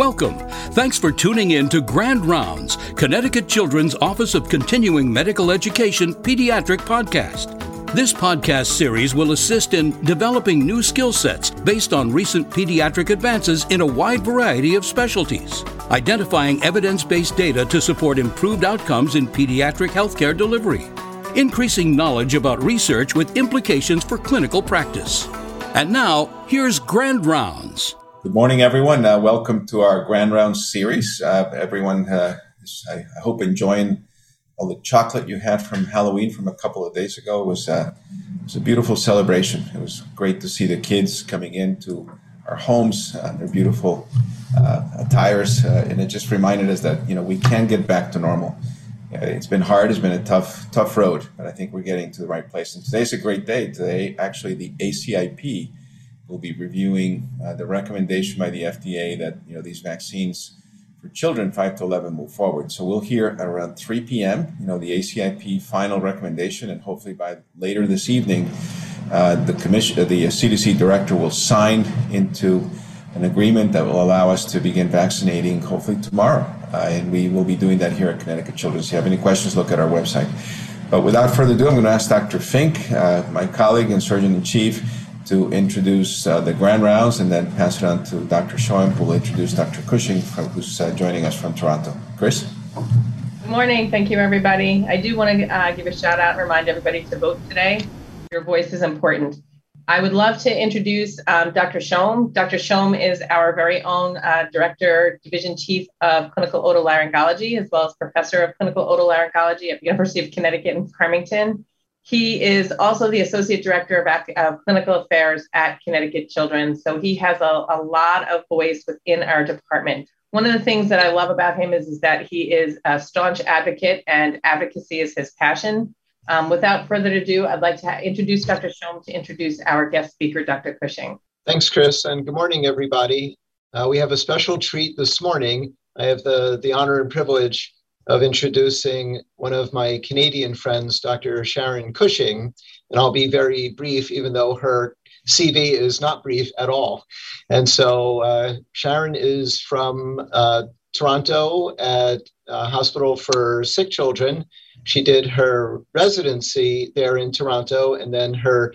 Welcome. Thanks for tuning in to Grand Rounds, Connecticut Children's Office of Continuing Medical Education Pediatric Podcast. This podcast series will assist in developing new skill sets based on recent pediatric advances in a wide variety of specialties, identifying evidence-based data to support improved outcomes in pediatric healthcare delivery, increasing knowledge about research with implications for clinical practice. And now, here's Grand Rounds. Good morning, everyone. Welcome to our Grand Rounds series. Everyone, I hope enjoying all the chocolate you had from Halloween from a couple of days ago. It was a beautiful celebration. It was great to see the kids coming into our homes, their beautiful attires, and it just reminded us that we can get back to normal. It's been hard. It's been a tough road, but I think we're getting to the right place. And today's a great day. Today, actually, the ACIP will be reviewing the recommendation by the FDA that these vaccines for children 5 to 11 move forward. So we'll hear at around 3 p.m., the ACIP final recommendation, and hopefully by later this evening, the CDC director will sign into an agreement that will allow us to begin vaccinating hopefully tomorrow. And we will be doing that here at Connecticut Children's. If you have any questions, look at our website. But without further ado, I'm going to ask Dr. Fink, my colleague and Surgeon-in-Chief, to introduce the Grand Rounds and then pass it on to Dr. Schoen, who will introduce Dr. Cushing, who's joining us from Toronto. Chris? Good morning. Thank you, everybody. I do want to give a shout out and remind everybody to vote today. Your voice is important. I would love to introduce Dr. Shum. Dr. Shum is our very own Director, Division Chief of Clinical Otolaryngology, as well as Professor of Clinical Otolaryngology at the University of Connecticut in Farmington. He is also the Associate Director of Clinical Affairs at Connecticut Children. So he has a lot of voice within our department. One of the things that I love about him is that he is a staunch advocate, and advocacy is his passion. Without further ado, I'd like to introduce Dr. Schoen to introduce our guest speaker, Dr. Cushing. Thanks, Chris, and good morning, everybody. We have a special treat this morning. I have the honor and privilege of introducing one of my Canadian friends, Dr. Sharon Cushing, and I'll be very brief, even though her CV is not brief at all. And so Sharon is from Toronto at Hospital for Sick Children. She did her residency there in Toronto and then her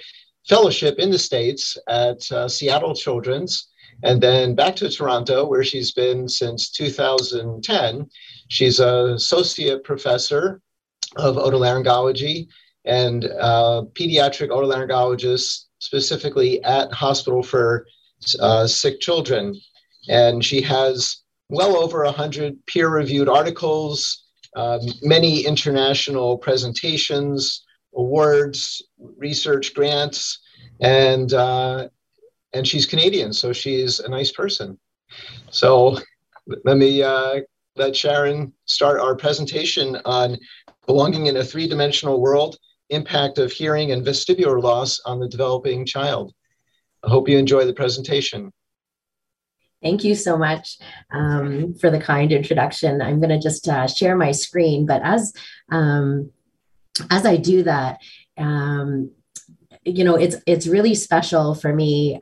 fellowship in the States at Seattle Children's, and then back to Toronto, where she's been since 2010. She's an associate professor of otolaryngology and pediatric otolaryngologist, specifically at Hospital for Sick Children. And she has well over 100 peer-reviewed articles, many international presentations, awards, research grants, and she's Canadian, so she's a nice person. So let me let Sharon start our presentation on belonging in a three-dimensional world, impact of hearing and vestibular loss on the developing child. I hope you enjoy the presentation. Thank you so much for the kind introduction. I'm going to just share my screen, but as I do that, it's really special for me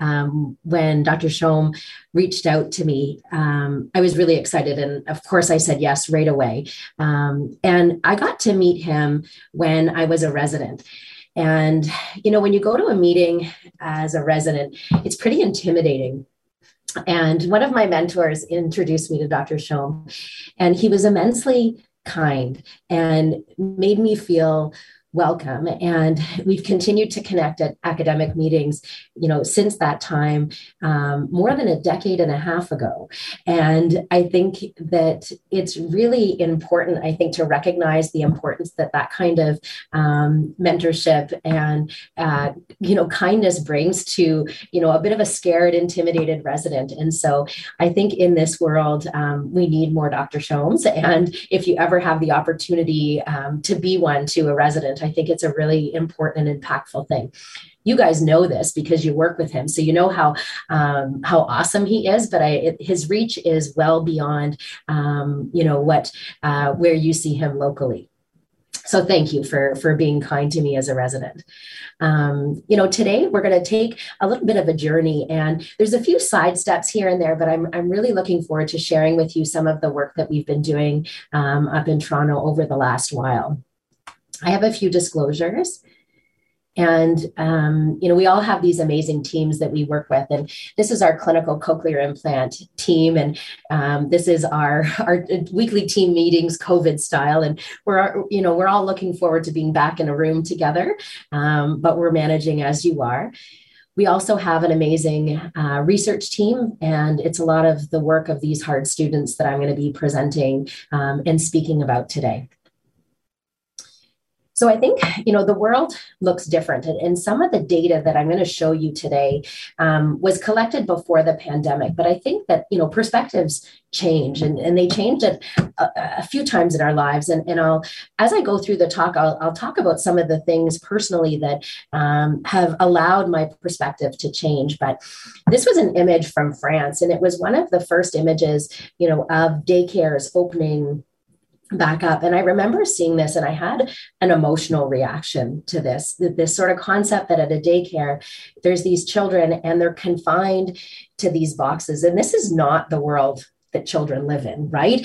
when Dr. Schoen reached out to me. I was really excited. And of course, I said yes right away. And I got to meet him when I was a resident. And, when you go to a meeting as a resident, it's pretty intimidating. And one of my mentors introduced me to Dr. Schoen, and he was immensely kind and made me feel welcome. And we've continued to connect at academic meetings, since that time, more than a decade and a half ago. And I think that it's really important, to recognize the importance that that kind of mentorship and, kindness brings to, a bit of a scared, intimidated resident. And so I think in this world, we need more Dr. Schoens. And if you ever have the opportunity to be one to a resident, I think it's a really important and impactful thing. You guys know this because you work with him, so you know how awesome he is. But his reach is well beyond where you see him locally. So thank you for being kind to me as a resident. Today we're going to take a little bit of a journey, and there's a few side steps here and there, but I'm really looking forward to sharing with you some of the work that we've been doing up in Toronto over the last while. I have a few disclosures. And, we all have these amazing teams that we work with. And this is our clinical cochlear implant team. And this is our weekly team meetings, COVID style. And we're all looking forward to being back in a room together, but we're managing as you are. We also have an amazing research team, and it's a lot of the work of these hard students that I'm going to be presenting and speaking about today. So I think, the world looks different. And some of the data that I'm going to show you today was collected before the pandemic. But I think that, perspectives change, and they changed it a few times in our lives. And as I go through the talk, I'll talk about some of the things personally that have allowed my perspective to change. But this was an image from France, and it was one of the first images, of daycares opening back up. And I remember seeing this, and I had an emotional reaction to this sort of concept that at a daycare, there's these children and they're confined to these boxes. And this is not the world that children live in, right?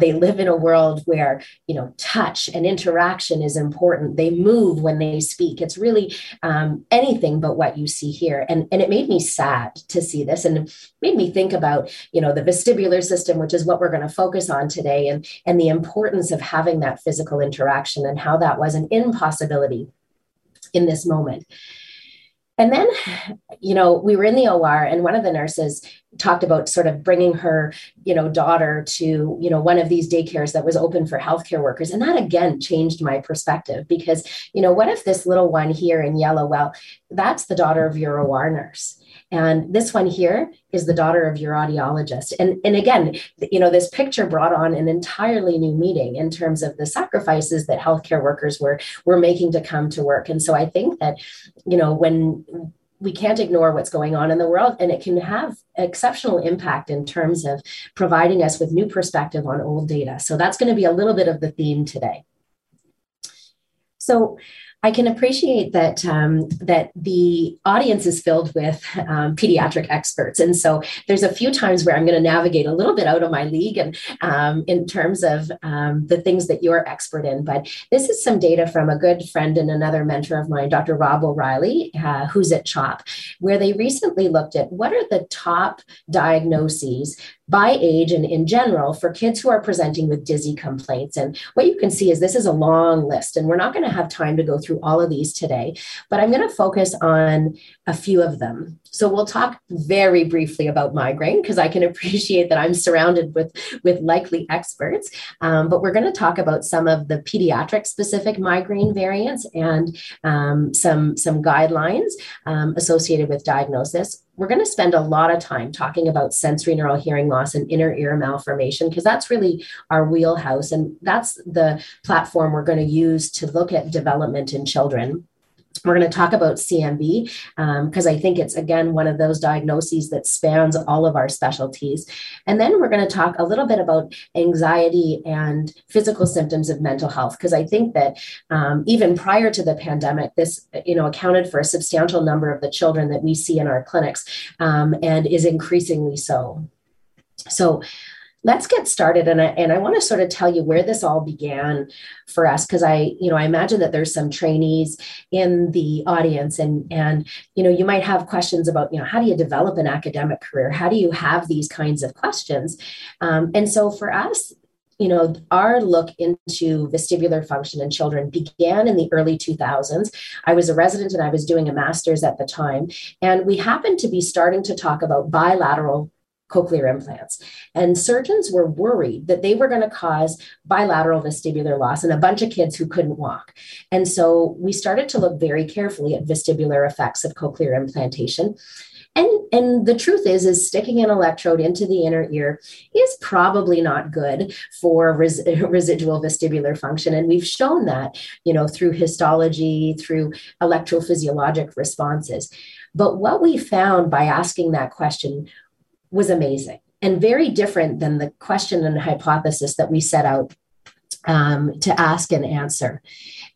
They live in a world where, touch and interaction is important. They move when they speak. It's really anything but what you see here. And it made me sad to see this, and made me think about, the vestibular system, which is what we're going to focus on today, and the importance of having that physical interaction, and how that was an impossibility in this moment. And then, we were in the OR, and one of the nurses talked about sort of bringing her, daughter to, one of these daycares that was open for healthcare workers. And that again changed my perspective, because, what if this little one here in yellow, well, that's the daughter of your OR nurse. And this one here is the daughter of your audiologist. And again, this picture brought on an entirely new meaning in terms of the sacrifices that healthcare workers were making to come to work. And so I think that, when we can't ignore what's going on in the world, and it can have exceptional impact in terms of providing us with new perspective on old data. So that's going to be a little bit of the theme today. So I can appreciate that that the audience is filled with pediatric experts. And so there's a few times where I'm going to navigate a little bit out of my league, and in terms of the things that you're expert in. But this is some data from a good friend and another mentor of mine, Dr. Rob O'Reilly, who's at CHOP, where they recently looked at what are the top diagnoses by age and in general for kids who are presenting with dizzy complaints. And what you can see is this is a long list, and we're not going to have time to go through all of these today, but I'm going to focus on a few of them. So we'll talk very briefly about migraine, because I can appreciate that I'm surrounded with likely experts, but we're going to talk about some of the pediatric specific migraine variants, and some guidelines associated with diagnosis. We're going to spend a lot of time talking about sensory neural hearing loss and inner ear malformation, because that's really our wheelhouse. And that's the platform we're going to use to look at development in children. We're going to talk about CMV, because I think it's, again, one of those diagnoses that spans all of our specialties. And then we're going to talk a little bit about anxiety and physical symptoms of mental health, because I think that even prior to the pandemic, this, accounted for a substantial number of the children that we see in our clinics, and is increasingly so. So let's get started. And I want to sort of tell you where this all began for us, because I imagine that there's some trainees in the audience, and you might have questions about, how do you develop an academic career? How do you have these kinds of questions? And so for us, our look into vestibular function in children began in the early 2000s. I was a resident, and I was doing a master's at the time, and we happened to be starting to talk about bilateral cochlear implants. And surgeons were worried that they were going to cause bilateral vestibular loss in a bunch of kids who couldn't walk. And so we started to look very carefully at vestibular effects of cochlear implantation. And the truth is sticking an electrode into the inner ear is probably not good for residual vestibular function. And we've shown that, through histology, through electrophysiologic responses. But what we found by asking that question was amazing, and very different than the question and hypothesis that we set out to ask and answer.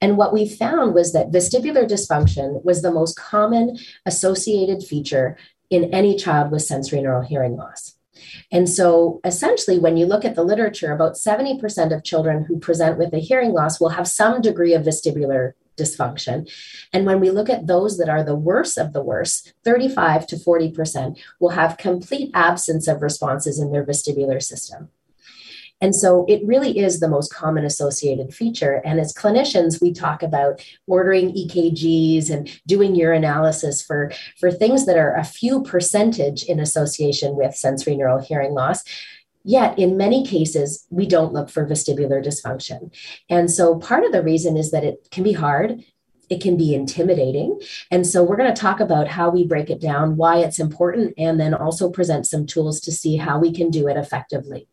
And what we found was that vestibular dysfunction was the most common associated feature in any child with sensorineural hearing loss. And so essentially, when you look at the literature, about 70% of children who present with a hearing loss will have some degree of vestibular dysfunction. And when we look at those that are the worst of the worst, 35 to 40% will have complete absence of responses in their vestibular system. And so it really is the most common associated feature. And as clinicians, we talk about ordering EKGs and doing urinalysis for things that are a few percentage in association with sensorineural hearing loss. Yet in many cases, we don't look for vestibular dysfunction. And so part of the reason is that it can be hard. It can be intimidating. And so we're going to talk about how we break it down, why it's important, and then also present some tools to see how we can do it effectively.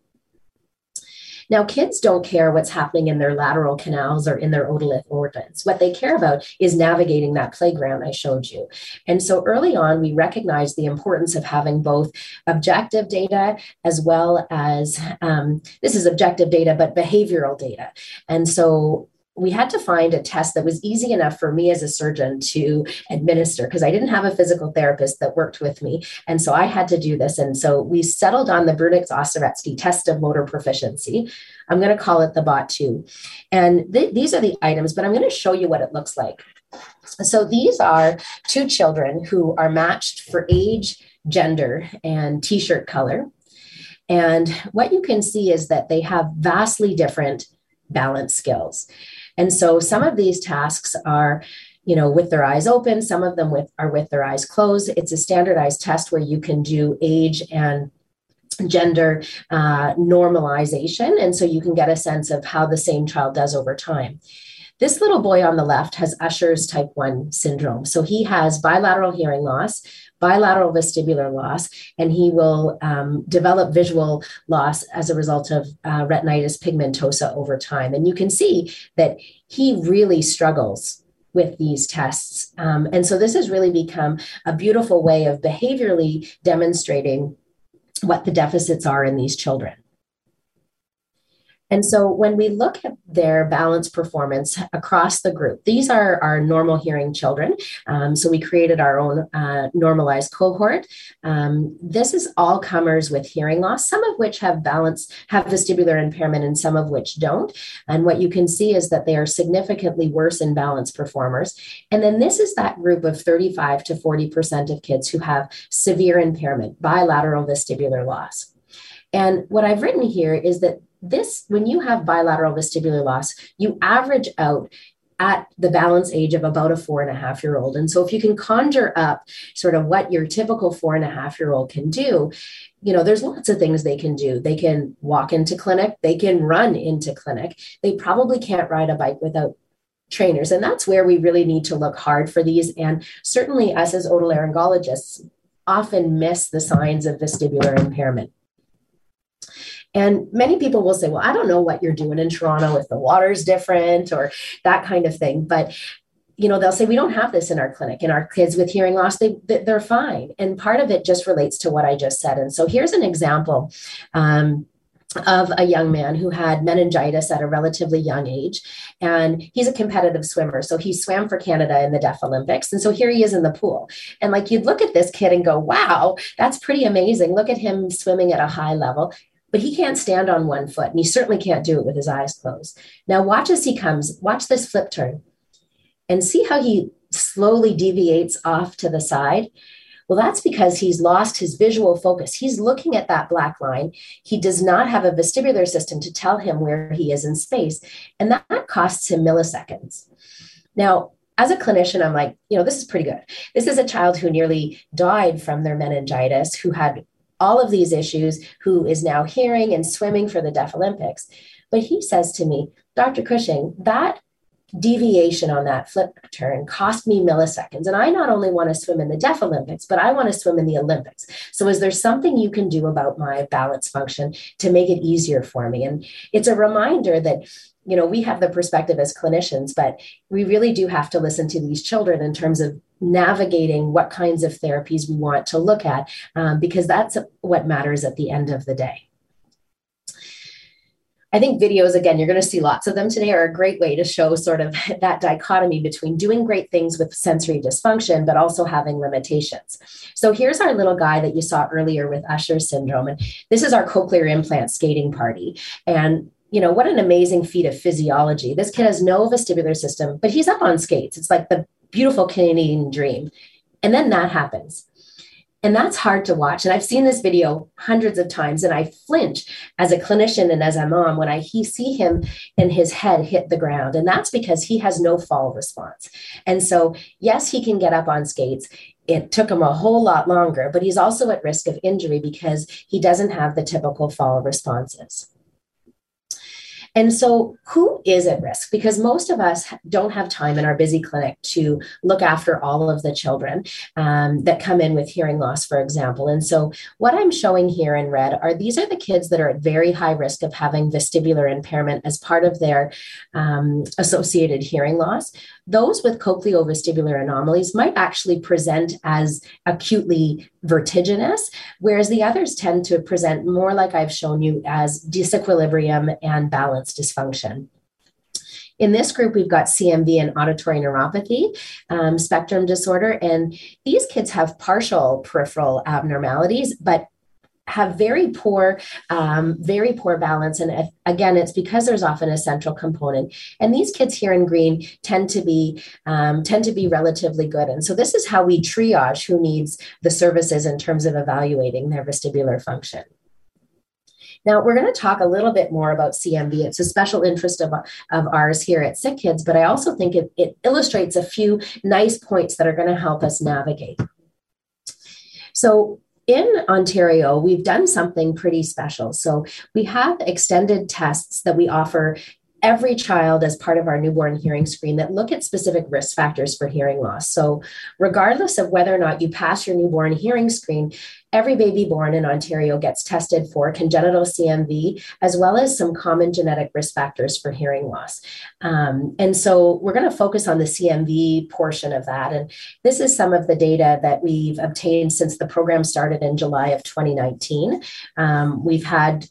Now, kids don't care what's happening in their lateral canals or in their otolith organs. What they care about is navigating that playground I showed you. And so early on, we recognized the importance of having both objective data as well as, this is objective data, but behavioral data. And so we had to find a test that was easy enough for me as a surgeon to administer because I didn't have a physical therapist that worked with me. And so I had to do this. And so we settled on the Bruininks-Oseretsky test of motor proficiency. I'm going to call it the BOT2. And these are the items, but I'm going to show you what it looks like. So these are two children who are matched for age, gender, and t-shirt color. And what you can see is that they have vastly different balance skills. And so some of these tasks are, you know, with their eyes open, some of them are with their eyes closed. It's a standardized test where you can do age and gender normalization. And so you can get a sense of how the same child does over time. This little boy on the left has Usher's type 1 syndrome. So he has bilateral hearing loss, bilateral vestibular loss, and he will develop visual loss as a result of retinitis pigmentosa over time. And you can see that he really struggles with these tests. And so this has really become a beautiful way of behaviorally demonstrating what the deficits are in these children. And so when we look at their balance performance across the group, these are our normal hearing children. So we created our own normalized cohort. This is all comers with hearing loss, some of which have balance, have vestibular impairment, and some of which don't. And what you can see is that they are significantly worse in balance performers. And then this is that group of 35 to 40% of kids who have severe impairment, bilateral vestibular loss. And what I've written here is that this, when you have bilateral vestibular loss, you average out at the balance age of about a 4.5-year-old. And so if you can conjure up sort of what your typical 4.5-year-old can do, you know, there's lots of things they can do. They can walk into clinic. They can run into clinic. They probably can't ride a bike without trainers. And that's where we really need to look hard for these. And certainly us as otolaryngologists often miss the signs of vestibular impairment. And many people will say, well, I don't know what you're doing in Toronto if the water's different or that kind of thing. But, you know, they'll say, we don't have this in our clinic, and our kids with hearing loss, they're fine. And part of it just relates to what I just said. And so here's an example of a young man who had meningitis at a relatively young age. And he's a competitive swimmer. So he swam for Canada in the Deaf Olympics. And so here he is in the pool. And like, you'd look at this kid and go, wow, that's pretty amazing. Look at him swimming at a high level. But he can't stand on one foot, and he certainly can't do it with his eyes closed. Now watch as he comes, watch this flip turn and see how he slowly deviates off to the side. Well, that's because he's lost his visual focus. He's looking at that black line. He does not have a vestibular system to tell him where he is in space. And that costs him milliseconds. Now, as a clinician, I'm like, you know, this is pretty good. This is a child who nearly died from their meningitis, who had all of these issues, who is now hearing and swimming for the Deaf Olympics. But he says to me, Dr. Cushing, that deviation on that flip turn cost me milliseconds. And I not only want to swim in the Deaf Olympics, but I want to swim in the Olympics. So is there something you can do about my balance function to make it easier for me? And it's a reminder that, you know, we have the perspective as clinicians, but we really do have to listen to these children in terms of navigating what kinds of therapies we want to look at, because that's what matters at the end of the day. I think videos, again, you're going to see lots of them today, are a great way to show sort of that dichotomy between doing great things with sensory dysfunction, but also having limitations. So here's our little guy that you saw earlier with Usher syndrome. And this is our cochlear implant skating party. And you know, what an amazing feat of physiology. This kid has no vestibular system, but he's up on skates. It's like the beautiful Canadian dream. And then that happens. And that's hard to watch. And I've seen this video hundreds of times, and I flinch as a clinician and as a mom when I see him and his head hit the ground. And that's because he has no fall response. And so, yes, he can get up on skates. It took him a whole lot longer, but he's also at risk of injury because he doesn't have the typical fall responses. And so who is at risk? Because most of us don't have time in our busy clinic to look after all of the children that come in with hearing loss, for example. And so what I'm showing here in red are, these are the kids that are at very high risk of having vestibular impairment as part of their associated hearing loss. Those with cochleovestibular anomalies might actually present as acutely vertiginous, whereas the others tend to present more like I've shown you as disequilibrium and balance dysfunction. In this group, we've got CMV and auditory neuropathy, spectrum disorder, and these kids have partial peripheral abnormalities, but have very poor balance. And again, it's because there's often a central component. And these kids here in green tend to be relatively good. And so this is how we triage who needs the services in terms of evaluating their vestibular function. Now, we're going to talk a little bit more about CMV. It's a special interest of ours here at SickKids, but I also think it illustrates a few nice points that are going to help us navigate. So in Ontario, we've done something pretty special. So we have extended tests that we offer every child as part of our newborn hearing screen that look at specific risk factors for hearing loss. So regardless of whether or not you pass your newborn hearing screen, every baby born in Ontario gets tested for congenital CMV, as well as some common genetic risk factors for hearing loss. And so we're going to focus on the CMV portion of that. And this is some of the data that we've obtained since the program started in July of 2019. We've had,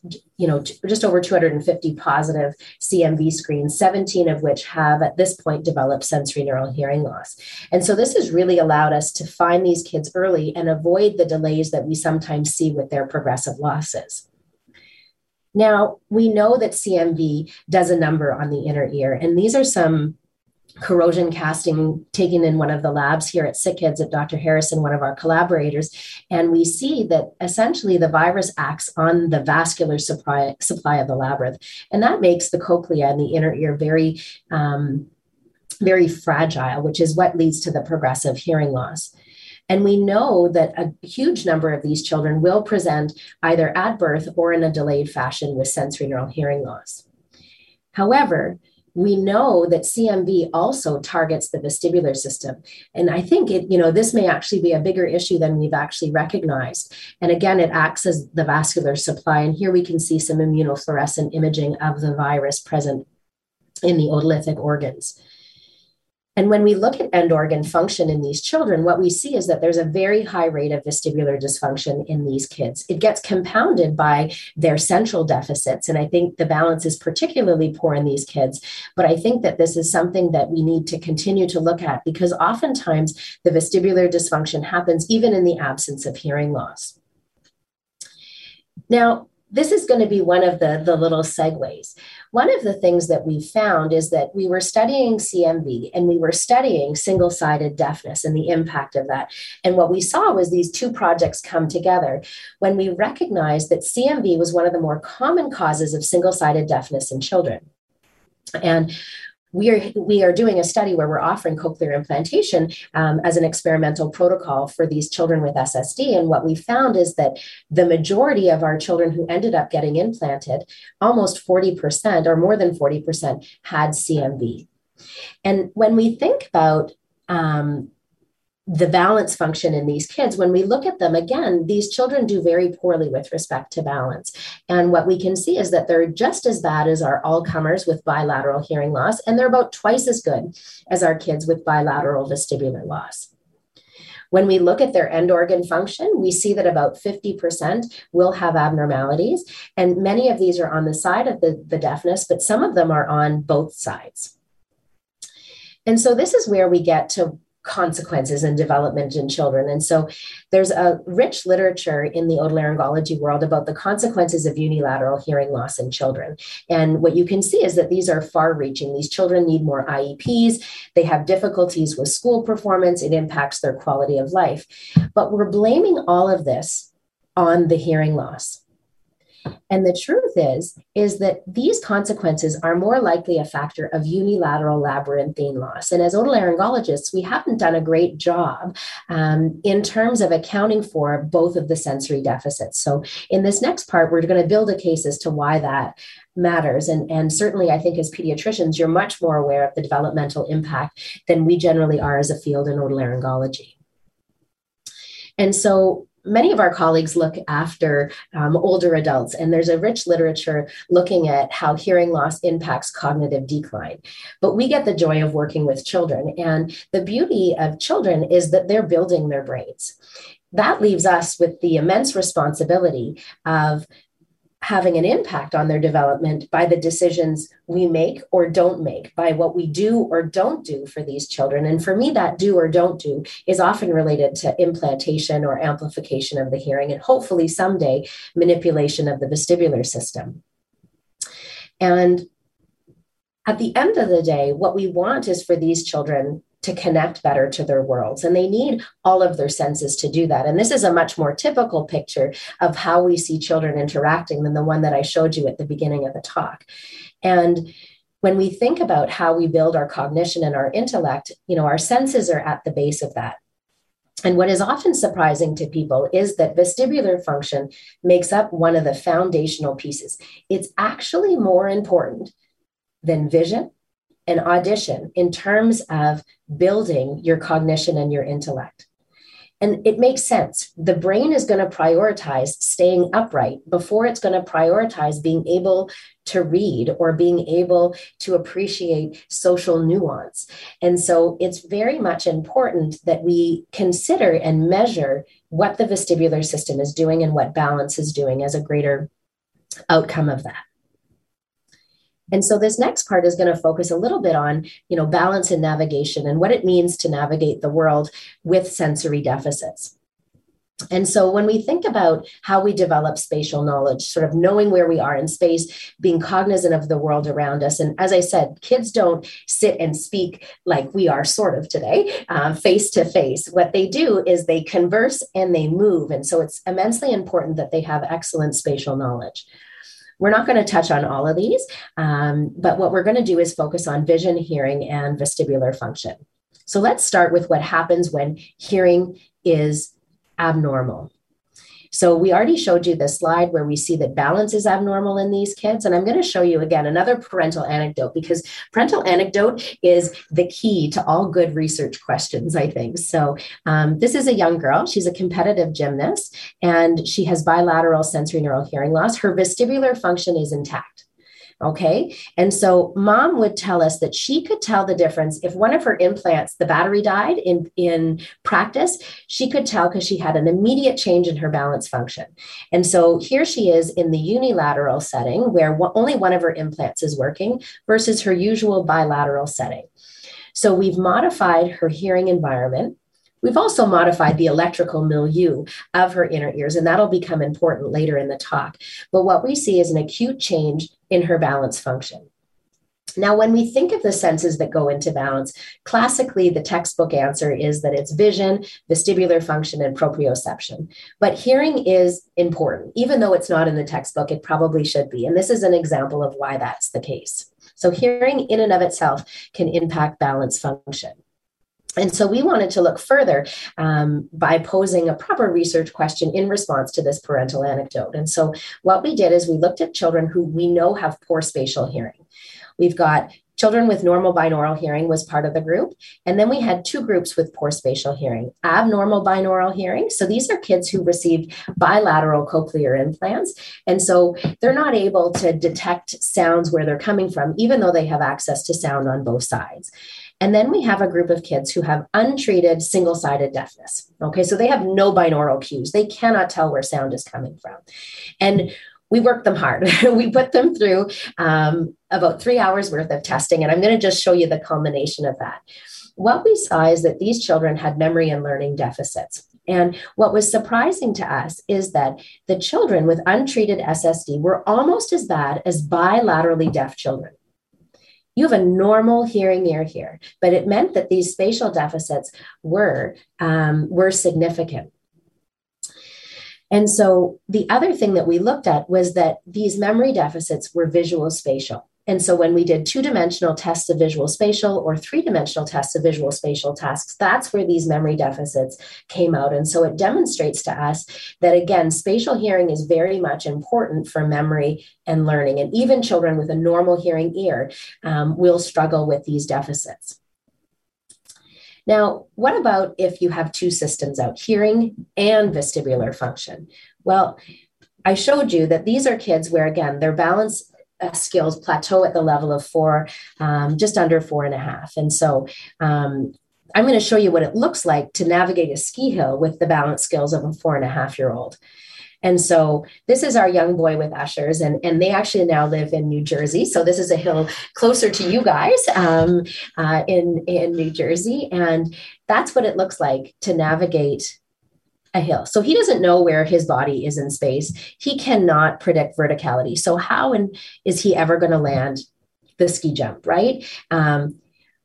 just over 250 positive CMV screens, 17 of which have at this point developed sensorineural hearing loss. And so this has really allowed us to find these kids early and avoid the delays that we sometimes see with their progressive losses. Now, we know that CMV does a number on the inner ear, and these are some corrosion casting taken in one of the labs here at SickKids at Dr. Harrison, one of our collaborators. And we see that essentially the virus acts on the vascular supply of the labyrinth. And that makes the cochlea and the inner ear very fragile, which is what leads to the progressive hearing loss. And we know that a huge number of these children will present either at birth or in a delayed fashion with sensorineural hearing loss. However, we know that CMV also targets the vestibular system. And I think this may actually be a bigger issue than we've actually recognized. And again, it acts as the vascular supply. And here we can see some immunofluorescent imaging of the virus present in the otolithic organs. And when we look at end organ function in these children, what we see is that there's a very high rate of vestibular dysfunction in these kids. It gets compounded by their central deficits. And I think the balance is particularly poor in these kids. But I think that this is something that we need to continue to look at, because oftentimes the vestibular dysfunction happens even in the absence of hearing loss. Now, this is going to be one of the little segues. One of the things that we found is that we were studying CMV and we were studying single-sided deafness and the impact of that. And what we saw was these two projects come together when we recognized that CMV was one of the more common causes of single-sided deafness in children. And we are doing a study where we're offering cochlear implantation as an experimental protocol for these children with SSD. And what we found is that the majority of our children who ended up getting implanted, almost 40% or more than 40%, had CMV. And when we think about the balance function in these kids, when we look at them again, these children do very poorly with respect to balance. And what we can see is that they're just as bad as our all-comers with bilateral hearing loss, and they're about twice as good as our kids with bilateral vestibular loss. When we look at their end organ function, we see that about 50% will have abnormalities. And many of these are on the side of the deafness, but some of them are on both sides. And so this is where we get to consequences and development in children. And so there's a rich literature in the otolaryngology world about the consequences of unilateral hearing loss in children. And what you can see is that these are far-reaching. These children need more IEPs. They have difficulties with school performance. It impacts their quality of life. But we're blaming all of this on the hearing loss. And the truth is that these consequences are more likely a factor of unilateral labyrinthine loss. And as otolaryngologists, we haven't done a great job in terms of accounting for both of the sensory deficits. So in this next part, we're going to build a case as to why that matters. And certainly, I think as pediatricians, you're much more aware of the developmental impact than we generally are as a field in otolaryngology. And so many of our colleagues look after older adults, and there's a rich literature looking at how hearing loss impacts cognitive decline. But we get the joy of working with children, and the beauty of children is that they're building their brains. That leaves us with the immense responsibility of having an impact on their development by the decisions we make or don't make, by what we do or don't do for these children. And for me, that do or don't do is often related to implantation or amplification of the hearing, and hopefully someday manipulation of the vestibular system. And at the end of the day, what we want is for these children to connect better to their worlds. And they need all of their senses to do that. And this is a much more typical picture of how we see children interacting than the one that I showed you at the beginning of the talk. And when we think about how we build our cognition and our intellect, you know, our senses are at the base of that. And what is often surprising to people is that vestibular function makes up one of the foundational pieces. It's actually more important than vision and audition in terms of building your cognition and your intellect. And it makes sense. The brain is going to prioritize staying upright before it's going to prioritize being able to read or being able to appreciate social nuance. And so it's very much important that we consider and measure what the vestibular system is doing and what balance is doing as a greater outcome of that. And so this next part is going to focus a little bit on, you know, balance and navigation and what it means to navigate the world with sensory deficits. And so when we think about how we develop spatial knowledge, sort of knowing where we are in space, being cognizant of the world around us. And as I said, kids don't sit and speak like we are sort of today, face to face. What they do is they converse and they move. And so it's immensely important that they have excellent spatial knowledge. We're not going to touch on all of these, but what we're going to do is focus on vision, hearing, and vestibular function. So let's start with what happens when hearing is abnormal. So we already showed you the slide where we see that balance is abnormal in these kids. And I'm going to show you again another parental anecdote, because parental anecdote is the key to all good research questions, I think. So this is a young girl. She's a competitive gymnast, and she has bilateral sensorineural hearing loss. Her vestibular function is intact. Okay. And so mom would tell us that she could tell the difference if one of her implants, the battery died in practice, she could tell because she had an immediate change in her balance function. And so here she is in the unilateral setting where only one of her implants is working versus her usual bilateral setting. So we've modified her hearing environment. We've also modified the electrical milieu of her inner ears, and that'll become important later in the talk. But what we see is an acute change in her balance function. Now, when we think of the senses that go into balance, classically, the textbook answer is that it's vision, vestibular function, and proprioception. But hearing is important. Even though it's not in the textbook, it probably should be. And this is an example of why that's the case. So hearing in and of itself can impact balance function. And so we wanted to look further by posing a proper research question in response to this parental anecdote. And so what we did is we looked at children who we know have poor spatial hearing. We've got children with normal binaural hearing was part of the group. And then we had two groups with poor spatial hearing, abnormal binaural hearing. So these are kids who received bilateral cochlear implants. And so they're not able to detect sounds where they're coming from, even though they have access to sound on both sides. And then we have a group of kids who have untreated single-sided deafness. Okay, so they have no binaural cues. They cannot tell where sound is coming from. And we work them hard. We put them through about 3 hours worth of testing. And I'm going to just show you the culmination of that. What we saw is that these children had memory and learning deficits. And what was surprising to us is that the children with untreated SSD were almost as bad as bilaterally deaf children. You have a normal hearing ear here, but it meant that these spatial deficits were significant. And so the other thing that we looked at was that these memory deficits were visual spatial. And so when we did two-dimensional tests of visual spatial or three-dimensional tests of visual spatial tasks, that's where these memory deficits came out. And so it demonstrates to us that, again, spatial hearing is very much important for memory and learning. And even children with a normal hearing ear will struggle with these deficits. Now, what about if you have two systems out, hearing and vestibular function? Well, I showed you that these are kids where, again, their balance skills plateau at the level of four, just under 4.5. And so I'm going to show you what it looks like to navigate a ski hill with the balance skills of a 4.5-year-old. And so this is our young boy with Ushers, and they actually now live in New Jersey. So this is a hill closer to you guys in New Jersey. And that's what it looks like to navigate a hill. So he doesn't know where his body is in space. He cannot predict verticality. So how is he ever going to land the ski jump, right?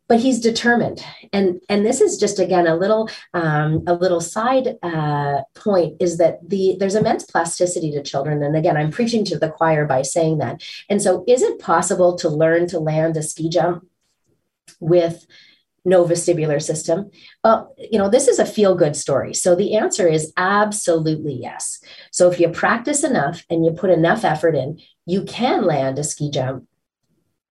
But he's determined. And this is just, again, a little side point is that there's immense plasticity to children. And again, I'm preaching to the choir by saying that. And so is it possible to learn to land a ski jump with no vestibular system? Well, you know, this is a feel-good story. So the answer is absolutely yes. So if you practice enough and you put enough effort in, you can land a ski jump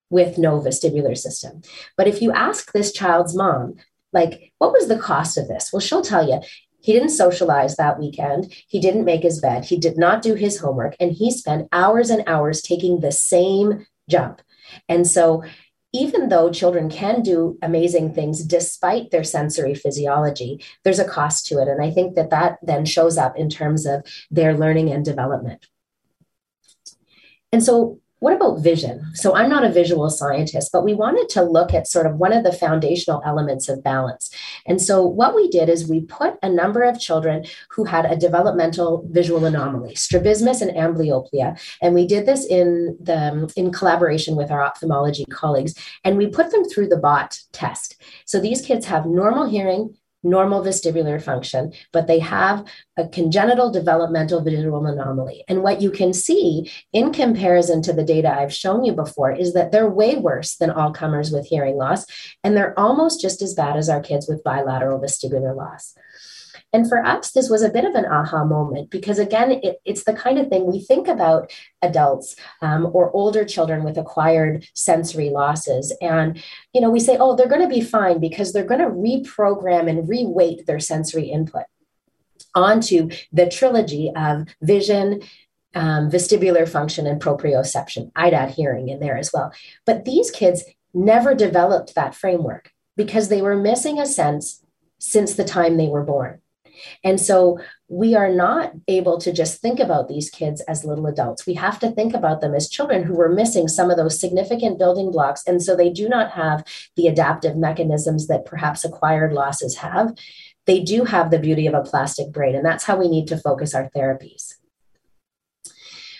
with no vestibular system. But if you ask this child's mom, like, what was the cost of this? Well, she'll tell you, he didn't socialize that weekend. He didn't make his bed. He did not do his homework. And he spent hours and hours taking the same jump. And so even though children can do amazing things despite their sensory physiology, there's a cost to it. And I think that that then shows up in terms of their learning and development. And so what about vision? So I'm not a visual scientist, but we wanted to look at sort of one of the foundational elements of balance. And so what we did is we put a number of children who had a developmental visual anomaly, strabismus and amblyopia. And we did this in collaboration with our ophthalmology colleagues, and we put them through the BOT test. So these kids have normal hearing, normal vestibular function, but they have a congenital developmental visual anomaly. And what you can see in comparison to the data I've shown you before is that they're way worse than all comers with hearing loss, and they're almost just as bad as our kids with bilateral vestibular loss. And for us, this was a bit of an aha moment because, again, it's the kind of thing we think about adults or older children with acquired sensory losses. And, you know, we say, oh, they're going to be fine because they're going to reprogram and reweight their sensory input onto the trilogy of vision, vestibular function, and proprioception, IDAT hearing in there as well. But these kids never developed that framework because they were missing a sense since the time they were born. And so we are not able to just think about these kids as little adults. We have to think about them as children who were missing some of those significant building blocks. And so they do not have the adaptive mechanisms that perhaps acquired losses have. They do have the beauty of a plastic brain, and that's how we need to focus our therapies.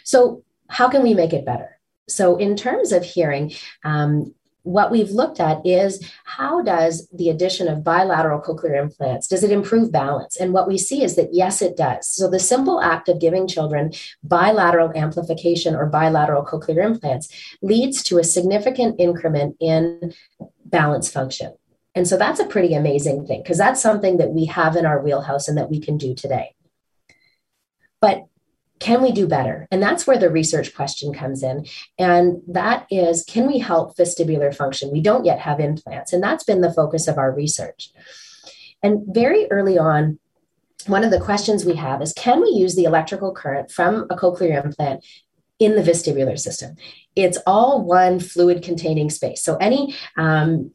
So how can we make it better? So in terms of hearing, what we've looked at is how does the addition of bilateral cochlear implants, does it improve balance? And what we see is that, yes, it does. So the simple act of giving children bilateral amplification or bilateral cochlear implants leads to a significant increment in balance function. And so that's a pretty amazing thing because that's something that we have in our wheelhouse and that we can do today. But can we do better? And that's where the research question comes in. And that is, can we help vestibular function? We don't yet have implants. And that's been the focus of our research. And very early on, one of the questions we have is, can we use the electrical current from a cochlear implant in the vestibular system. It's all one fluid-containing space. So any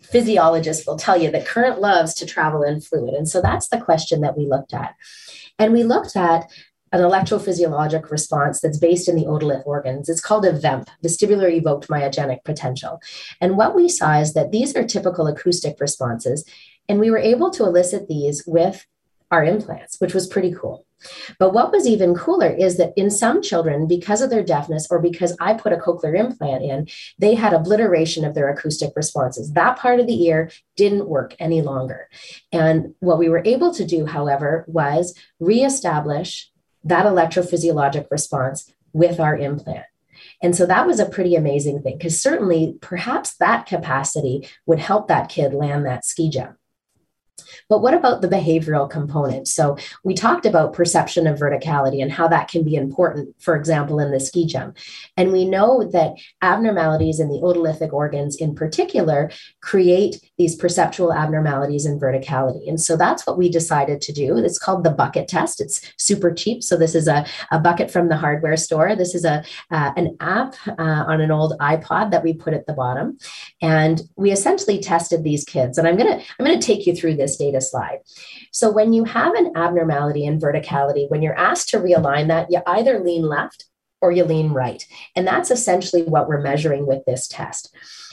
physiologist will tell you that current loves to travel in fluid. And so that's the question that we looked at. And we looked at an electrophysiologic response that's based in the otolith organs. It's called a VEMP, vestibular evoked myogenic potential. And what we saw is that these are typical acoustic responses, and we were able to elicit these with our implants, which was pretty cool. But what was even cooler is that in some children, because of their deafness or because I put a cochlear implant in, they had obliteration of their acoustic responses. That part of the ear didn't work any longer. And what we were able to do, however, was reestablish that electrophysiologic response with our implant. And so that was a pretty amazing thing, because certainly perhaps that capacity would help that kid land that ski jump. But what about the behavioral component? So we talked about perception of verticality and how that can be important, for example, in the ski jump. And we know that abnormalities in the otolithic organs in particular create these perceptual abnormalities in verticality. And so that's what we decided to do. It's called the bucket test. It's super cheap. So this is a bucket from the hardware store. This is an app on an old iPod that we put at the bottom. And we essentially tested these kids. And I'm going to take you through this data slide. So when you have an abnormality in verticality, when you're asked to realign that, you either lean left or you lean right. And that's essentially what we're measuring with this test.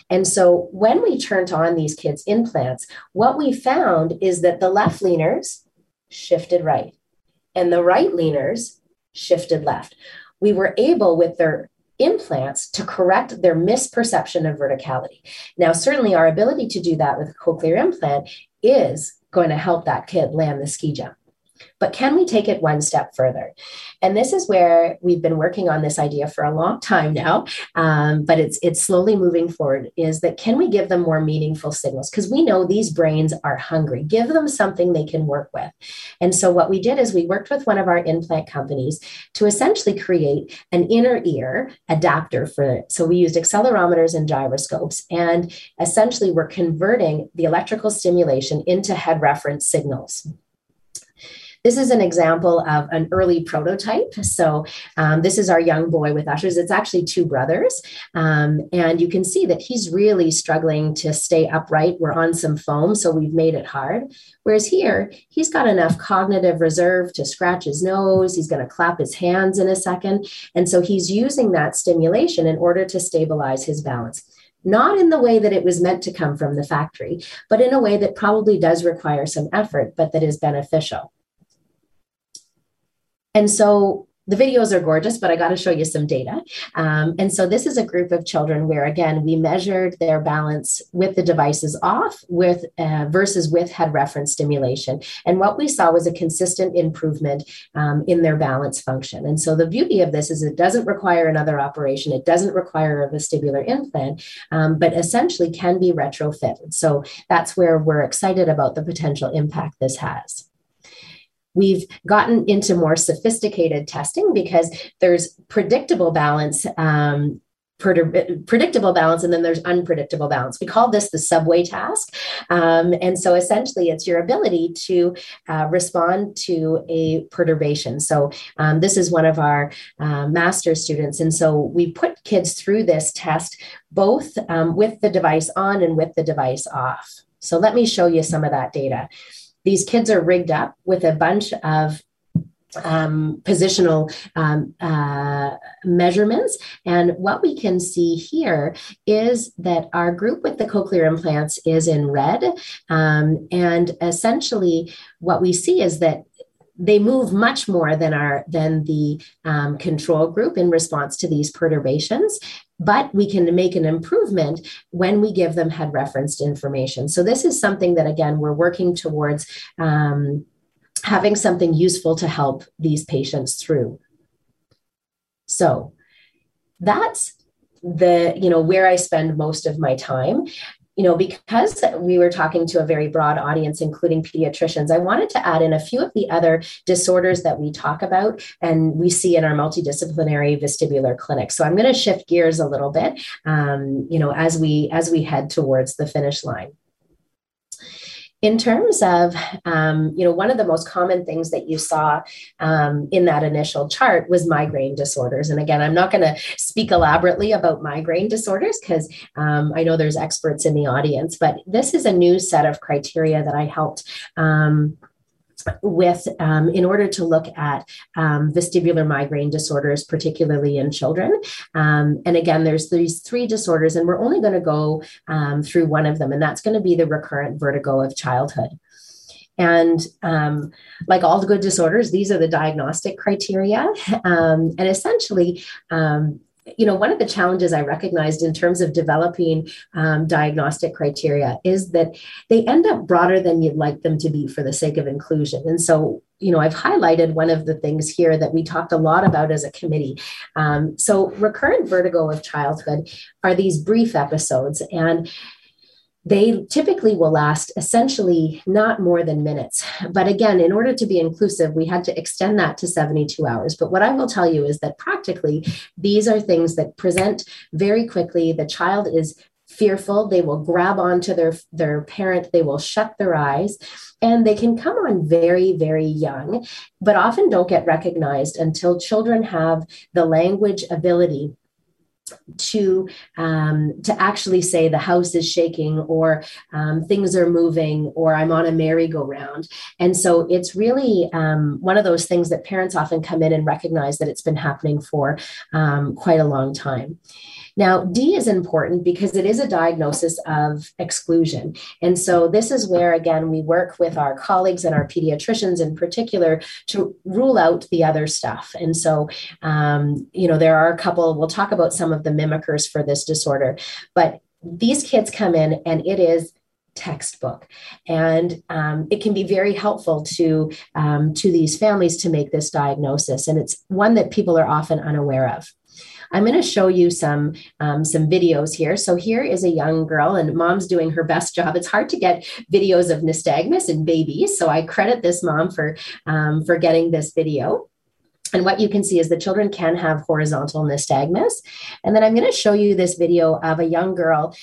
And so when we turned on these kids' implants, what we found is that the left leaners shifted right and the right leaners shifted left. We were able with their implants to correct their misperception of verticality. Now, certainly our ability to do that with a cochlear implant is going to help that kid land the ski jump. But can we take it one step further? And this is where we've been working on this idea for a long time now, but it's slowly moving forward, is that can we give them more meaningful signals? Because we know these brains are hungry. Give them something they can work with. And so what we did is we worked with one of our implant companies to essentially create an inner ear adapter for it. So we used accelerometers and gyroscopes, and essentially we're converting the electrical stimulation into head reference signals. This is an example of an early prototype. So this is our young boy with Usher's. It's actually two brothers. And you can see that he's really struggling to stay upright. We're on some foam, so we've made it hard. Whereas here, he's got enough cognitive reserve to scratch his nose. He's going to clap his hands in a second. And so he's using that stimulation in order to stabilize his balance. Not in the way that it was meant to come from the factory, but in a way that probably does require some effort, but that is beneficial. And so the videos are gorgeous, but I got to show you some data. And so this is a group of children where, again, we measured their balance with the devices off with versus with head reference stimulation. And what we saw was a consistent improvement in their balance function. And so the beauty of this is it doesn't require another operation. It doesn't require a vestibular implant, but essentially can be retrofitted. So that's where we're excited about the potential impact this has. We've gotten into more sophisticated testing because there's predictable balance, and then there's unpredictable balance. We call this the subway task. And so essentially it's your ability to respond to a perturbation. So this is one of our master's students. And so we put kids through this test, both with the device on and with the device off. So let me show you some of that data. These kids are rigged up with a bunch of positional measurements. And what we can see here is that our group with the cochlear implants is in red. And essentially what we see is that they move much more than the control group in response to these perturbations, but we can make an improvement when we give them head referenced information. So this is something that, again, we're working towards having something useful to help these patients through. So that's where I spend most of my time. You know, because we were talking to a very broad audience, including pediatricians, I wanted to add in a few of the other disorders that we talk about and we see in our multidisciplinary vestibular clinic. So I'm going to shift gears a little bit, as we head towards the finish line. In terms of, one of the most common things that you saw in that initial chart was migraine disorders. And again, I'm not going to speak elaborately about migraine disorders because I know there's experts in the audience, but this is a new set of criteria that I helped with in order to look at vestibular migraine disorders, particularly in children. And again, there's these three disorders, and we're only going to go through one of them, and that's going to be the recurrent vertigo of childhood. And like all the good disorders, these are the diagnostic criteria. And essentially, one of the challenges I recognized in terms of developing diagnostic criteria is that they end up broader than you'd like them to be for the sake of inclusion. And so, I've highlighted one of the things here that we talked a lot about as a committee. So recurrent vertigo of childhood are these brief episodes, and they typically will last essentially not more than minutes. But again, in order to be inclusive, we had to extend that to 72 hours. But what I will tell you is that practically, these are things that present very quickly. The child is fearful. They will grab onto their parent. They will shut their eyes, and they can come on very, very young, but often don't get recognized until children have the language ability to actually say the house is shaking, or things are moving, or I'm on a merry-go-round. And so it's really one of those things that parents often come in and recognize that it's been happening for quite a long time. Now, D is important because it is a diagnosis of exclusion. And so this is where, again, we work with our colleagues and our pediatricians in particular to rule out the other stuff. And so, there are a couple, we'll talk about some of the mimickers for this disorder, but these kids come in and it is textbook. And it can be very helpful to these families to make this diagnosis. And it's one that people are often unaware of. I'm going to show you some videos here. So here is a young girl, and mom's doing her best job. It's hard to get videos of nystagmus in babies, so I credit this mom for getting this video. And what you can see is the children can have horizontal nystagmus. And then I'm going to show you this video of a young girl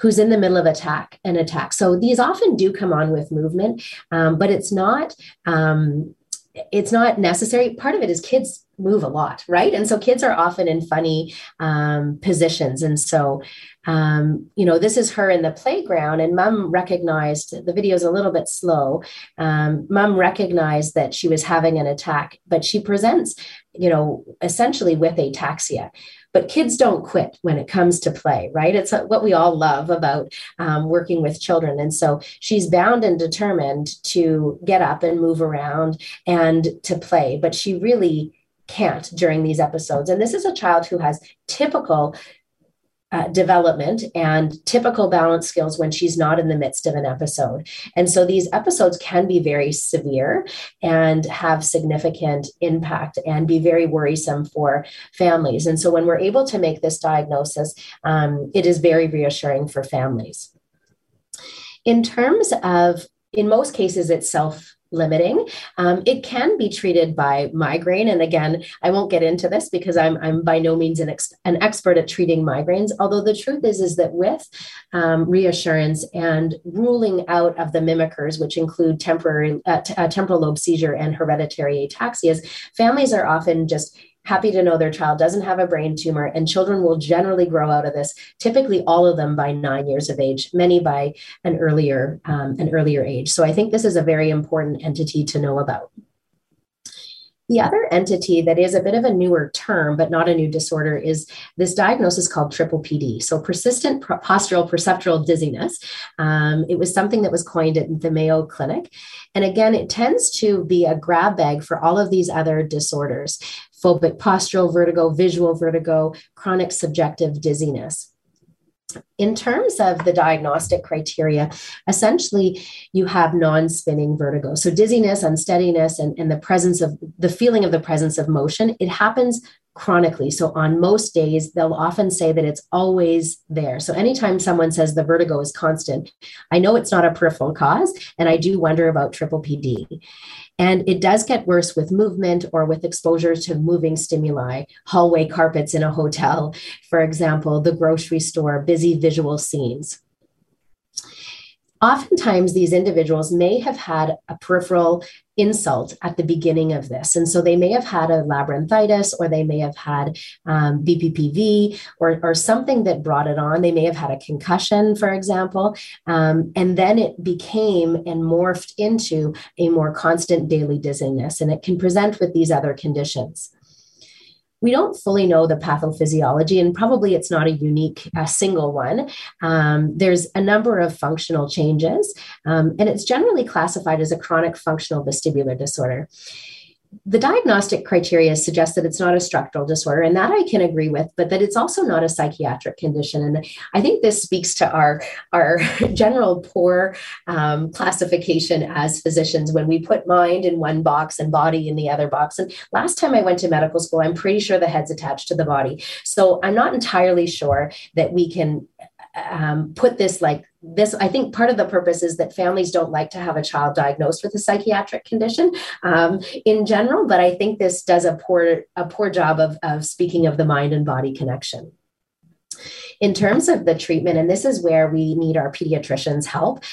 who's in the middle of an attack. So these often do come on with movement, but it's not necessary. Part of it is kids move a lot, right? And so kids are often in funny positions. And so, this is her in the playground, and mom recognized, the video's a little bit slow. Mom recognized that she was having an attack, but she presents, essentially with ataxia. But kids don't quit when it comes to play, right? It's what we all love about working with children. And so she's bound and determined to get up and move around and to play, but she really can't during these episodes. And this is a child who has typical development and typical balance skills when she's not in the midst of an episode. And so these episodes can be very severe and have significant impact and be very worrisome for families. And so when we're able to make this diagnosis, it is very reassuring for families. In most cases, it's self-limiting. It can be treated by migraine. And again, I won't get into this because I'm by no means an expert at treating migraines. Although the truth is that with reassurance and ruling out of the mimickers, which include temporal lobe seizure and hereditary ataxias, families are often just happy to know their child doesn't have a brain tumor, and children will generally grow out of this, typically all of them by 9 years of age, many by an earlier age. So I think this is a very important entity to know about. The other entity that is a bit of a newer term, but not a new disorder, is this diagnosis called triple PD. So persistent postural perceptual dizziness. It was something that was coined at the Mayo Clinic. And again, it tends to be a grab bag for all of these other disorders: phobic postural vertigo, visual vertigo, chronic subjective dizziness. In terms of the diagnostic criteria, essentially you have non-spinning vertigo. So dizziness, unsteadiness, and the feeling of the presence of motion, it happens chronically. So on most days, they'll often say that it's always there. So anytime someone says the vertigo is constant, I know it's not a peripheral cause, and I do wonder about triple PD. And it does get worse with movement or with exposure to moving stimuli, hallway carpets in a hotel, for example, the grocery store, busy visual scenes. Oftentimes, these individuals may have had a peripheral insult at the beginning of this. And so they may have had a labyrinthitis, or they may have had BPPV or something that brought it on. They may have had a concussion, for example. And then it became and morphed into a more constant daily dizziness. And it can present with these other conditions. We don't fully know the pathophysiology, and probably it's not a unique single one. There's a number of functional changes, and it's generally classified as a chronic functional vestibular disorder. The diagnostic criteria suggest that it's not a structural disorder, and that I can agree with, but that it's also not a psychiatric condition. And I think this speaks to our general poor classification as physicians when we put mind in one box and body in the other box. And last time I went to medical school, I'm pretty sure the head's attached to the body. So I'm not entirely sure that we can put this like this. I think part of the purpose is that families don't like to have a child diagnosed with a psychiatric condition in general, but I think this does a poor job of speaking of the mind and body connection. In terms of the treatment, and this is where we need our pediatrician's help,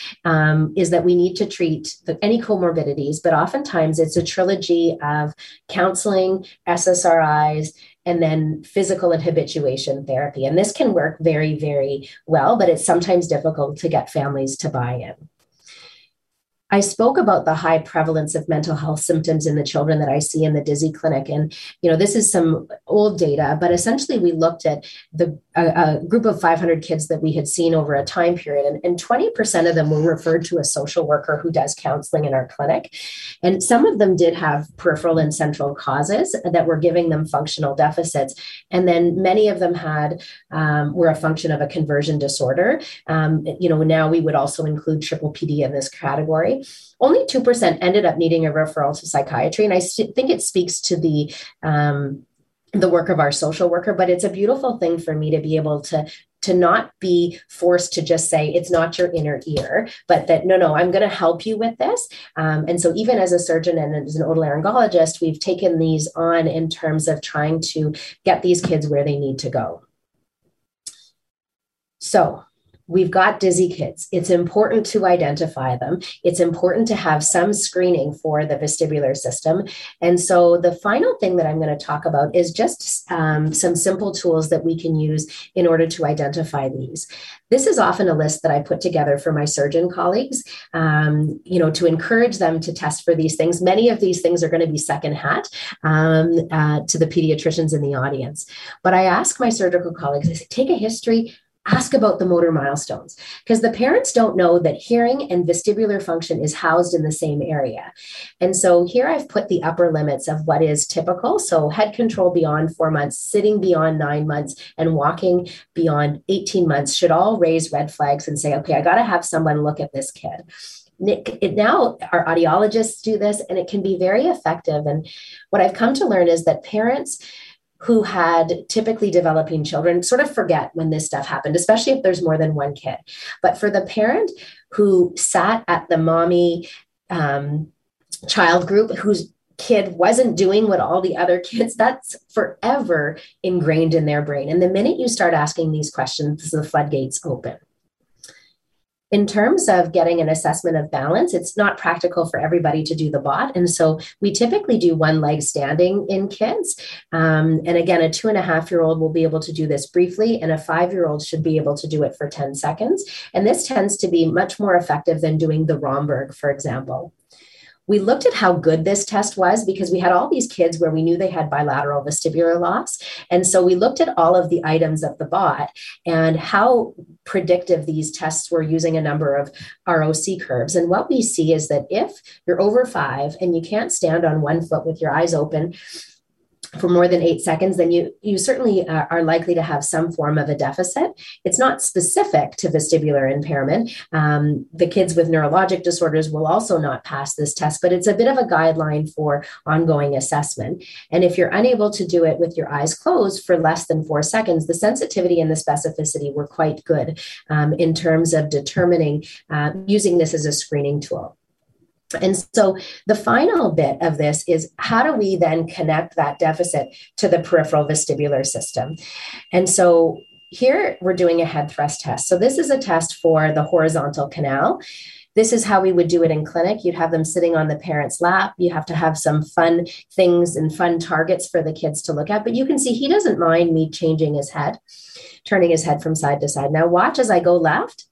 is that we need to treat any comorbidities, but oftentimes it's a trilogy of counseling, SSRIs, and then physical and habituation therapy. And this can work very, very well, but it's sometimes difficult to get families to buy in. I spoke about the high prevalence of mental health symptoms in the children that I see in the Dizzy Clinic. And, you know, this is some old data, but essentially we looked at a group of 500 kids that we had seen over a time period, and 20% of them were referred to a social worker who does counseling in our clinic. And some of them did have peripheral and central causes that were giving them functional deficits. And then many of them had, were a function of a conversion disorder. You know, now we would also include triple PD in this category. Only 2% ended up needing a referral to psychiatry. And I think it speaks to the work of our social worker, but it's a beautiful thing for me to be able to not be forced to just say, it's not your inner ear, but that, no, I'm going to help you with this. And so even as a surgeon and as an otolaryngologist, we've taken these on in terms of trying to get these kids where they need to go. So we've got dizzy kids. It's important to identify them. It's important to have some screening for the vestibular system. And so the final thing that I'm going to talk about is just some simple tools that we can use in order to identify these. This is often a list that I put together for my surgeon colleagues, you know, to encourage them to test for these things. Many of these things are going to be second hat to the pediatricians in the audience. But I ask my surgical colleagues, I say, take a history, ask about the motor milestones, because the parents don't know that hearing and vestibular function is housed in the same area. And so here I've put the upper limits of what is typical. So head control beyond 4 months, sitting beyond 9 months, and walking beyond 18 months should all raise red flags and say, okay, I got to have someone look at this kid. Now our audiologists do this, and it can be very effective. And what I've come to learn is that parents who had typically developing children sort of forget when this stuff happened, especially if there's more than one kid. But for the parent who sat at the mommy child group whose kid wasn't doing what all the other kids, that's forever ingrained in their brain. And the minute you start asking these questions, the floodgates open. In terms of getting an assessment of balance, it's not practical for everybody to do the BOT. And so we typically do one leg standing in kids. And again, a 2.5-year-old will be able to do this briefly, and a 5-year-old should be able to do it for 10 seconds. And this tends to be much more effective than doing the Romberg, for example. We looked at how good this test was because we had all these kids where we knew they had bilateral vestibular loss. And so we looked at all of the items of the BOT and how predictive these tests were using a number of ROC curves. And what we see is that if you're over 5 and you can't stand on one foot with your eyes open for more than 8 seconds, then you certainly are likely to have some form of a deficit. It's not specific to vestibular impairment. The kids with neurologic disorders will also not pass this test, but it's a bit of a guideline for ongoing assessment. And if you're unable to do it with your eyes closed for less than 4 seconds, the sensitivity and the specificity were quite good in terms of determining using this as a screening tool. And so the final bit of this is, how do we then connect that deficit to the peripheral vestibular system? And so Here, we're doing a head thrust test. So this is a test for the horizontal canal. This is how we would do it in clinic. You'd have them sitting on the parent's lap. You have to have some fun things and fun targets for the kids to look at. But you can see he doesn't mind me changing his head, turning his head from side to side. Now watch as I go left.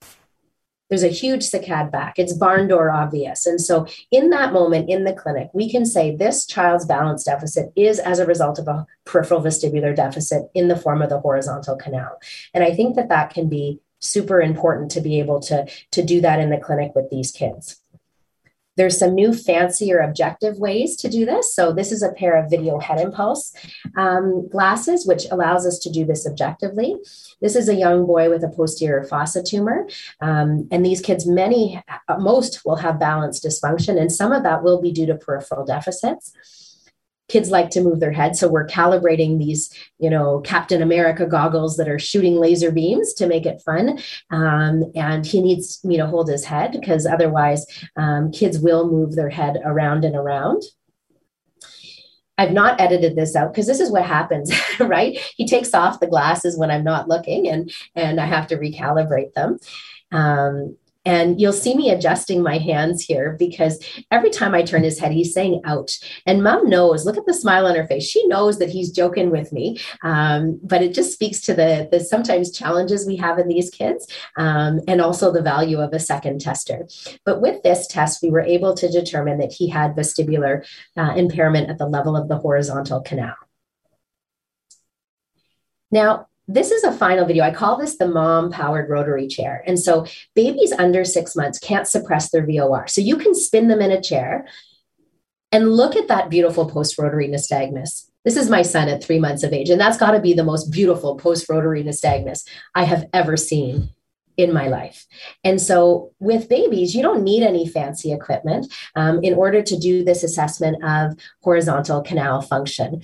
There's a huge saccade back. It's barn door obvious. And so in that moment in the clinic, we can say this child's balance deficit is as a result of a peripheral vestibular deficit in the form of the horizontal canal. And I think that that can be super important to be able to do that in the clinic with these kids. There's some new fancier objective ways to do this. So this is a pair of video head impulse glasses, which allows us to do this objectively. This is a young boy with a posterior fossa tumor. And these kids, most will have balance dysfunction, and some of that will be due to peripheral deficits. Kids like to move their head. So we're calibrating these, Captain America goggles that are shooting laser beams to make it fun. And he needs me to hold his head because otherwise kids will move their head around and around. I've not edited this out because this is what happens, right? He takes off the glasses when I'm not looking and I have to recalibrate them. And you'll see me adjusting my hands here because every time I turn his head, he's saying, ouch. And mom knows, look at the smile on her face. She knows that he's joking with me. But it just speaks to the sometimes challenges we have in these kids and also the value of a second tester. But with this test, we were able to determine that he had vestibular impairment at the level of the horizontal canal. Now, this is a final video. I call this the mom-powered rotary chair. And so babies under 6 months can't suppress their VOR. So you can spin them in a chair and look at that beautiful post-rotary nystagmus. This is my son at 3 months of age, and that's got to be the most beautiful post-rotary nystagmus I have ever seen in my life. And so with babies, you don't need any fancy equipment in order to do this assessment of horizontal canal function.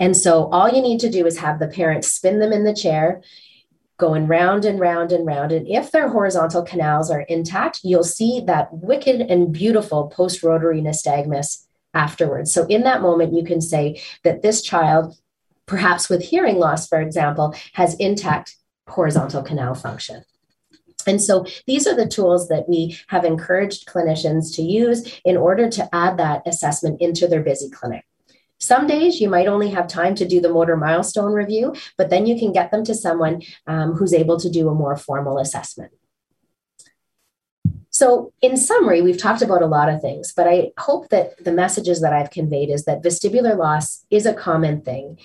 And so all you need to do is have the parent spin them in the chair, going round and round and round. And if their horizontal canals are intact, you'll see that wicked and beautiful post-rotary nystagmus afterwards. So in that moment, you can say that this child, perhaps with hearing loss, for example, has intact horizontal canal function. And so these are the tools that we have encouraged clinicians to use in order to add that assessment into their busy clinic. Some days you might only have time to do the motor milestone review, but then you can get them to someone who's able to do a more formal assessment. So in summary, we've talked about a lot of things, but I hope that the messages that I've conveyed is that vestibular loss is a common thing.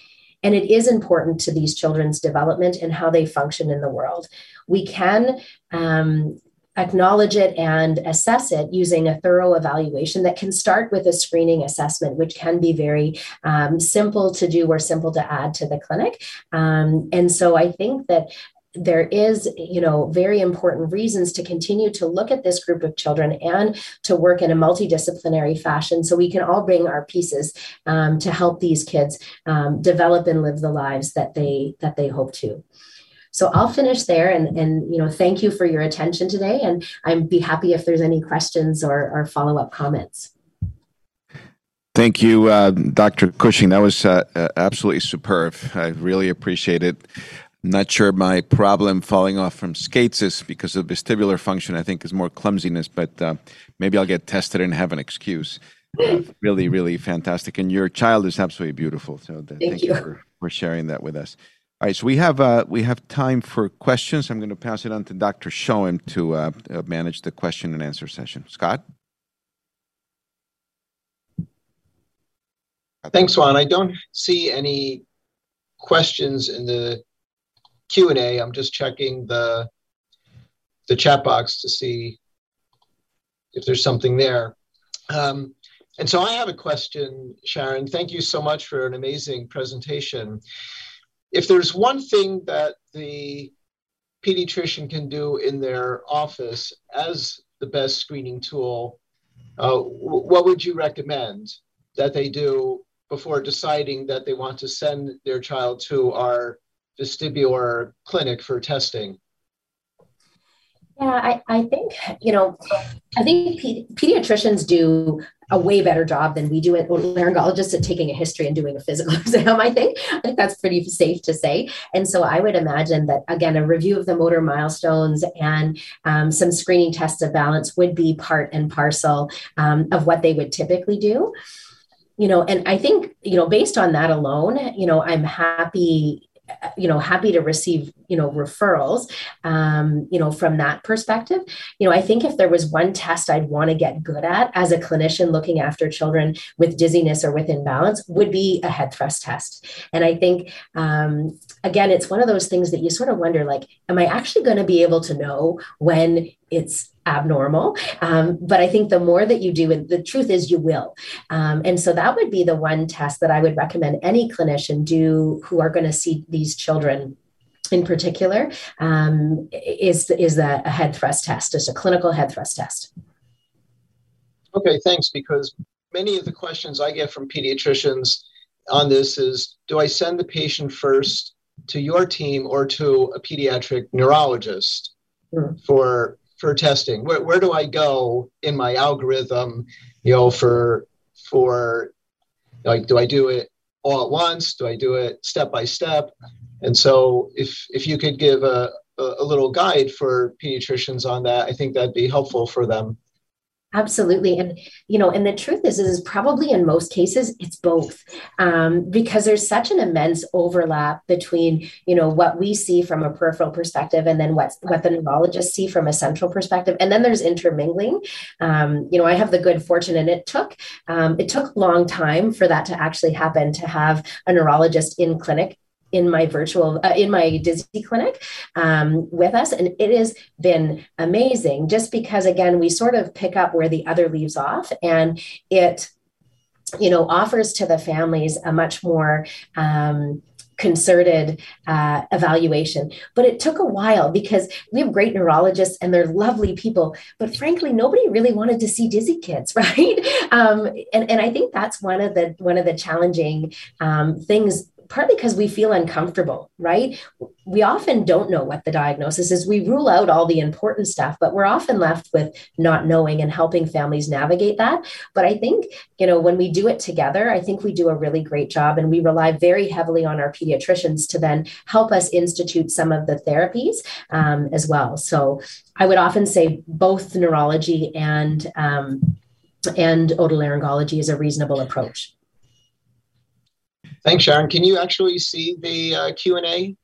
And it is important to these children's development and how they function in the world. We can acknowledge it and assess it using a thorough evaluation that can start with a screening assessment, which can be very simple to do or simple to add to the clinic. And so I think that there is, very important reasons to continue to look at this group of children and to work in a multidisciplinary fashion so we can all bring our pieces to help these kids develop and live the lives that they hope to. So I'll finish there and thank you for your attention today. And I'd be happy if there's any questions or follow-up comments. Thank you, Dr. Cushing. That was absolutely superb. I really appreciate it. I'm not sure my problem falling off from skates is because of vestibular function. I think is more clumsiness, but maybe I'll get tested and have an excuse. Really, really fantastic. And your child is absolutely beautiful. So thank you for sharing that with us. All right, so we have time for questions. I'm going to pass it on to Dr. Schoen to manage the question and answer session. Scott? Thanks, Juan. I don't see any questions in the Q&A. I'm just checking the chat box to see if there's something there. And so I have a question, Sharon. Thank you so much for an amazing presentation. If there's one thing that the pediatrician can do in their office as the best screening tool, what would you recommend that they do before deciding that they want to send their child to our vestibular clinic for testing? Yeah, I think pediatricians do a way better job than we do at laryngologists at taking a history and doing a physical exam, I think. I think that's pretty safe to say. And so I would imagine that, again, a review of the motor milestones and some screening tests of balance would be part and parcel of what they would typically do. You know, and I think, you know, based on that alone, you know, I'm happy, you know, happy to receive, you know, referrals, you know, from that perspective. You know, I think if there was one test I'd want to get good at as a clinician looking after children with dizziness or with imbalance would be a head thrust test. And I think, again, it's one of those things that you sort of wonder, like, am I actually going to be able to know when it's abnormal? But I think the more that you do, and the truth is you will. And so that would be the one test that I would recommend any clinician do who are going to see these children in particular, is a head thrust test, just a clinical head thrust test. Okay, thanks. Because many of the questions I get from pediatricians on this is, do I send the patient first to your team or to a pediatric neurologist for testing? Where do I go in my algorithm, you know, for like, do I do it all at once? Do I do it step by step? And so if you could give a little guide for pediatricians on that, I think that'd be helpful for them. Absolutely. And, you know, and the truth is probably in most cases, it's both, because there's such an immense overlap between, you know, what we see from a peripheral perspective and then what the neurologists see from a central perspective. And then there's intermingling. You know, I have the good fortune, and it took a long time for that to actually happen, to have a neurologist in clinic in my in my dizzy clinic with us. And it has been amazing, just because, again, we sort of pick up where the other leaves off, and it, you know, offers to the families a much more concerted evaluation. But it took a while, because we have great neurologists and they're lovely people, but frankly, nobody really wanted to see dizzy kids, right? And I think that's one of the challenging things, partly because we feel uncomfortable, right? We often don't know what the diagnosis is. We rule out all the important stuff, but we're often left with not knowing and helping families navigate that. But I think, you know, when we do it together, I think we do a really great job, and we rely very heavily on our pediatricians to then help us institute some of the therapies as well. So I would often say both neurology and otolaryngology is a reasonable approach. Thanks, Sharon. Can you actually see the Q&A?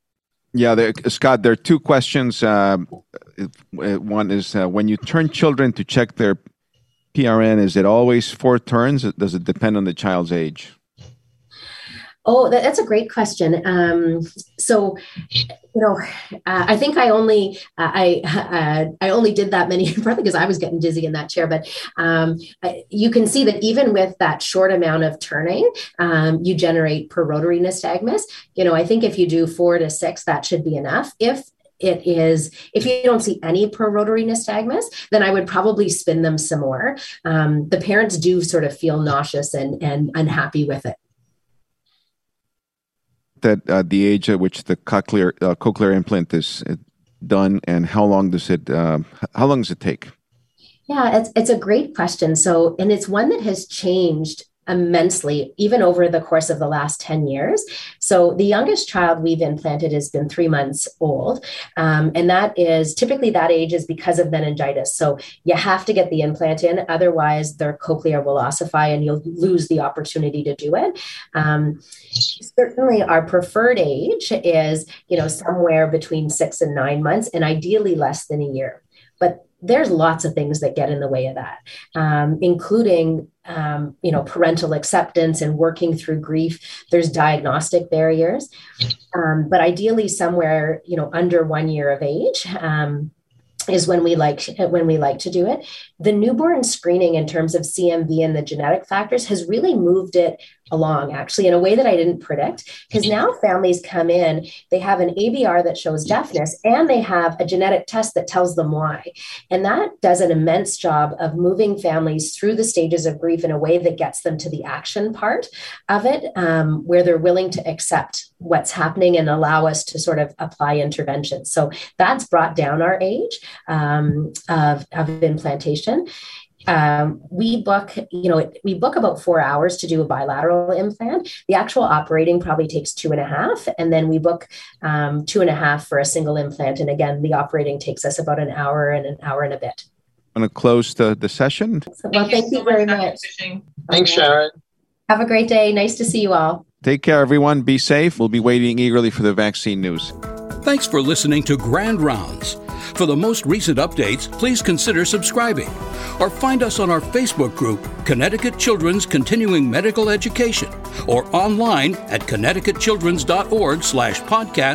Yeah, Scott, there are two questions. One is, when you turn children to check their PRN, is it always 4 turns? Does it depend on the child's age? Oh, that's a great question. So, you know, I think I only did that many, probably because I was getting dizzy in that chair, but you can see that even with that short amount of turning, you generate prerotary nystagmus. You know, I think if you do 4 to 6, that should be enough. If you don't see any prorotary nystagmus, then I would probably spin them some more. The parents do sort of feel nauseous and unhappy with it. At the age at which the cochlear implant is done, and how long does it take? Yeah, it's a great question. So, and it's one that has changed immensely, even over the course of the last 10 years. So the youngest child we've implanted has been 3 months old. And that is typically, that age is because of meningitis. So you have to get the implant in, otherwise their cochlea will ossify and you'll lose the opportunity to do it. Certainly our preferred age is, you know, somewhere between 6 and 9 months, and ideally less than a year. But there's lots of things that get in the way of that, including, you know, parental acceptance and working through grief. There's diagnostic barriers, but ideally somewhere, you know, under 1 year of age is when we like to do it. The newborn screening in terms of CMV and the genetic factors has really moved it along, actually, in a way that I didn't predict, because now families come in, they have an ABR that shows deafness, and they have a genetic test that tells them why. And that does an immense job of moving families through the stages of grief in a way that gets them to the action part of it, where they're willing to accept what's happening and allow us to sort of apply interventions. So that's brought down our age of implantation. We book about 4 hours to do a bilateral implant. The actual operating probably takes 2.5, and then we book 2.5 for a single implant. And again, the operating takes us about an hour and a bit. I'm going to close the session. Thank you very much. Thanks, Sharon. Have a great day. Nice to see you all. Take care, everyone. Be safe. We'll be waiting eagerly for the vaccine news. Thanks for listening to Grand Rounds. For the most recent updates, please consider subscribing or find us on our Facebook group, Connecticut Children's Continuing Medical Education, or online at connecticutchildrens.org/podcast.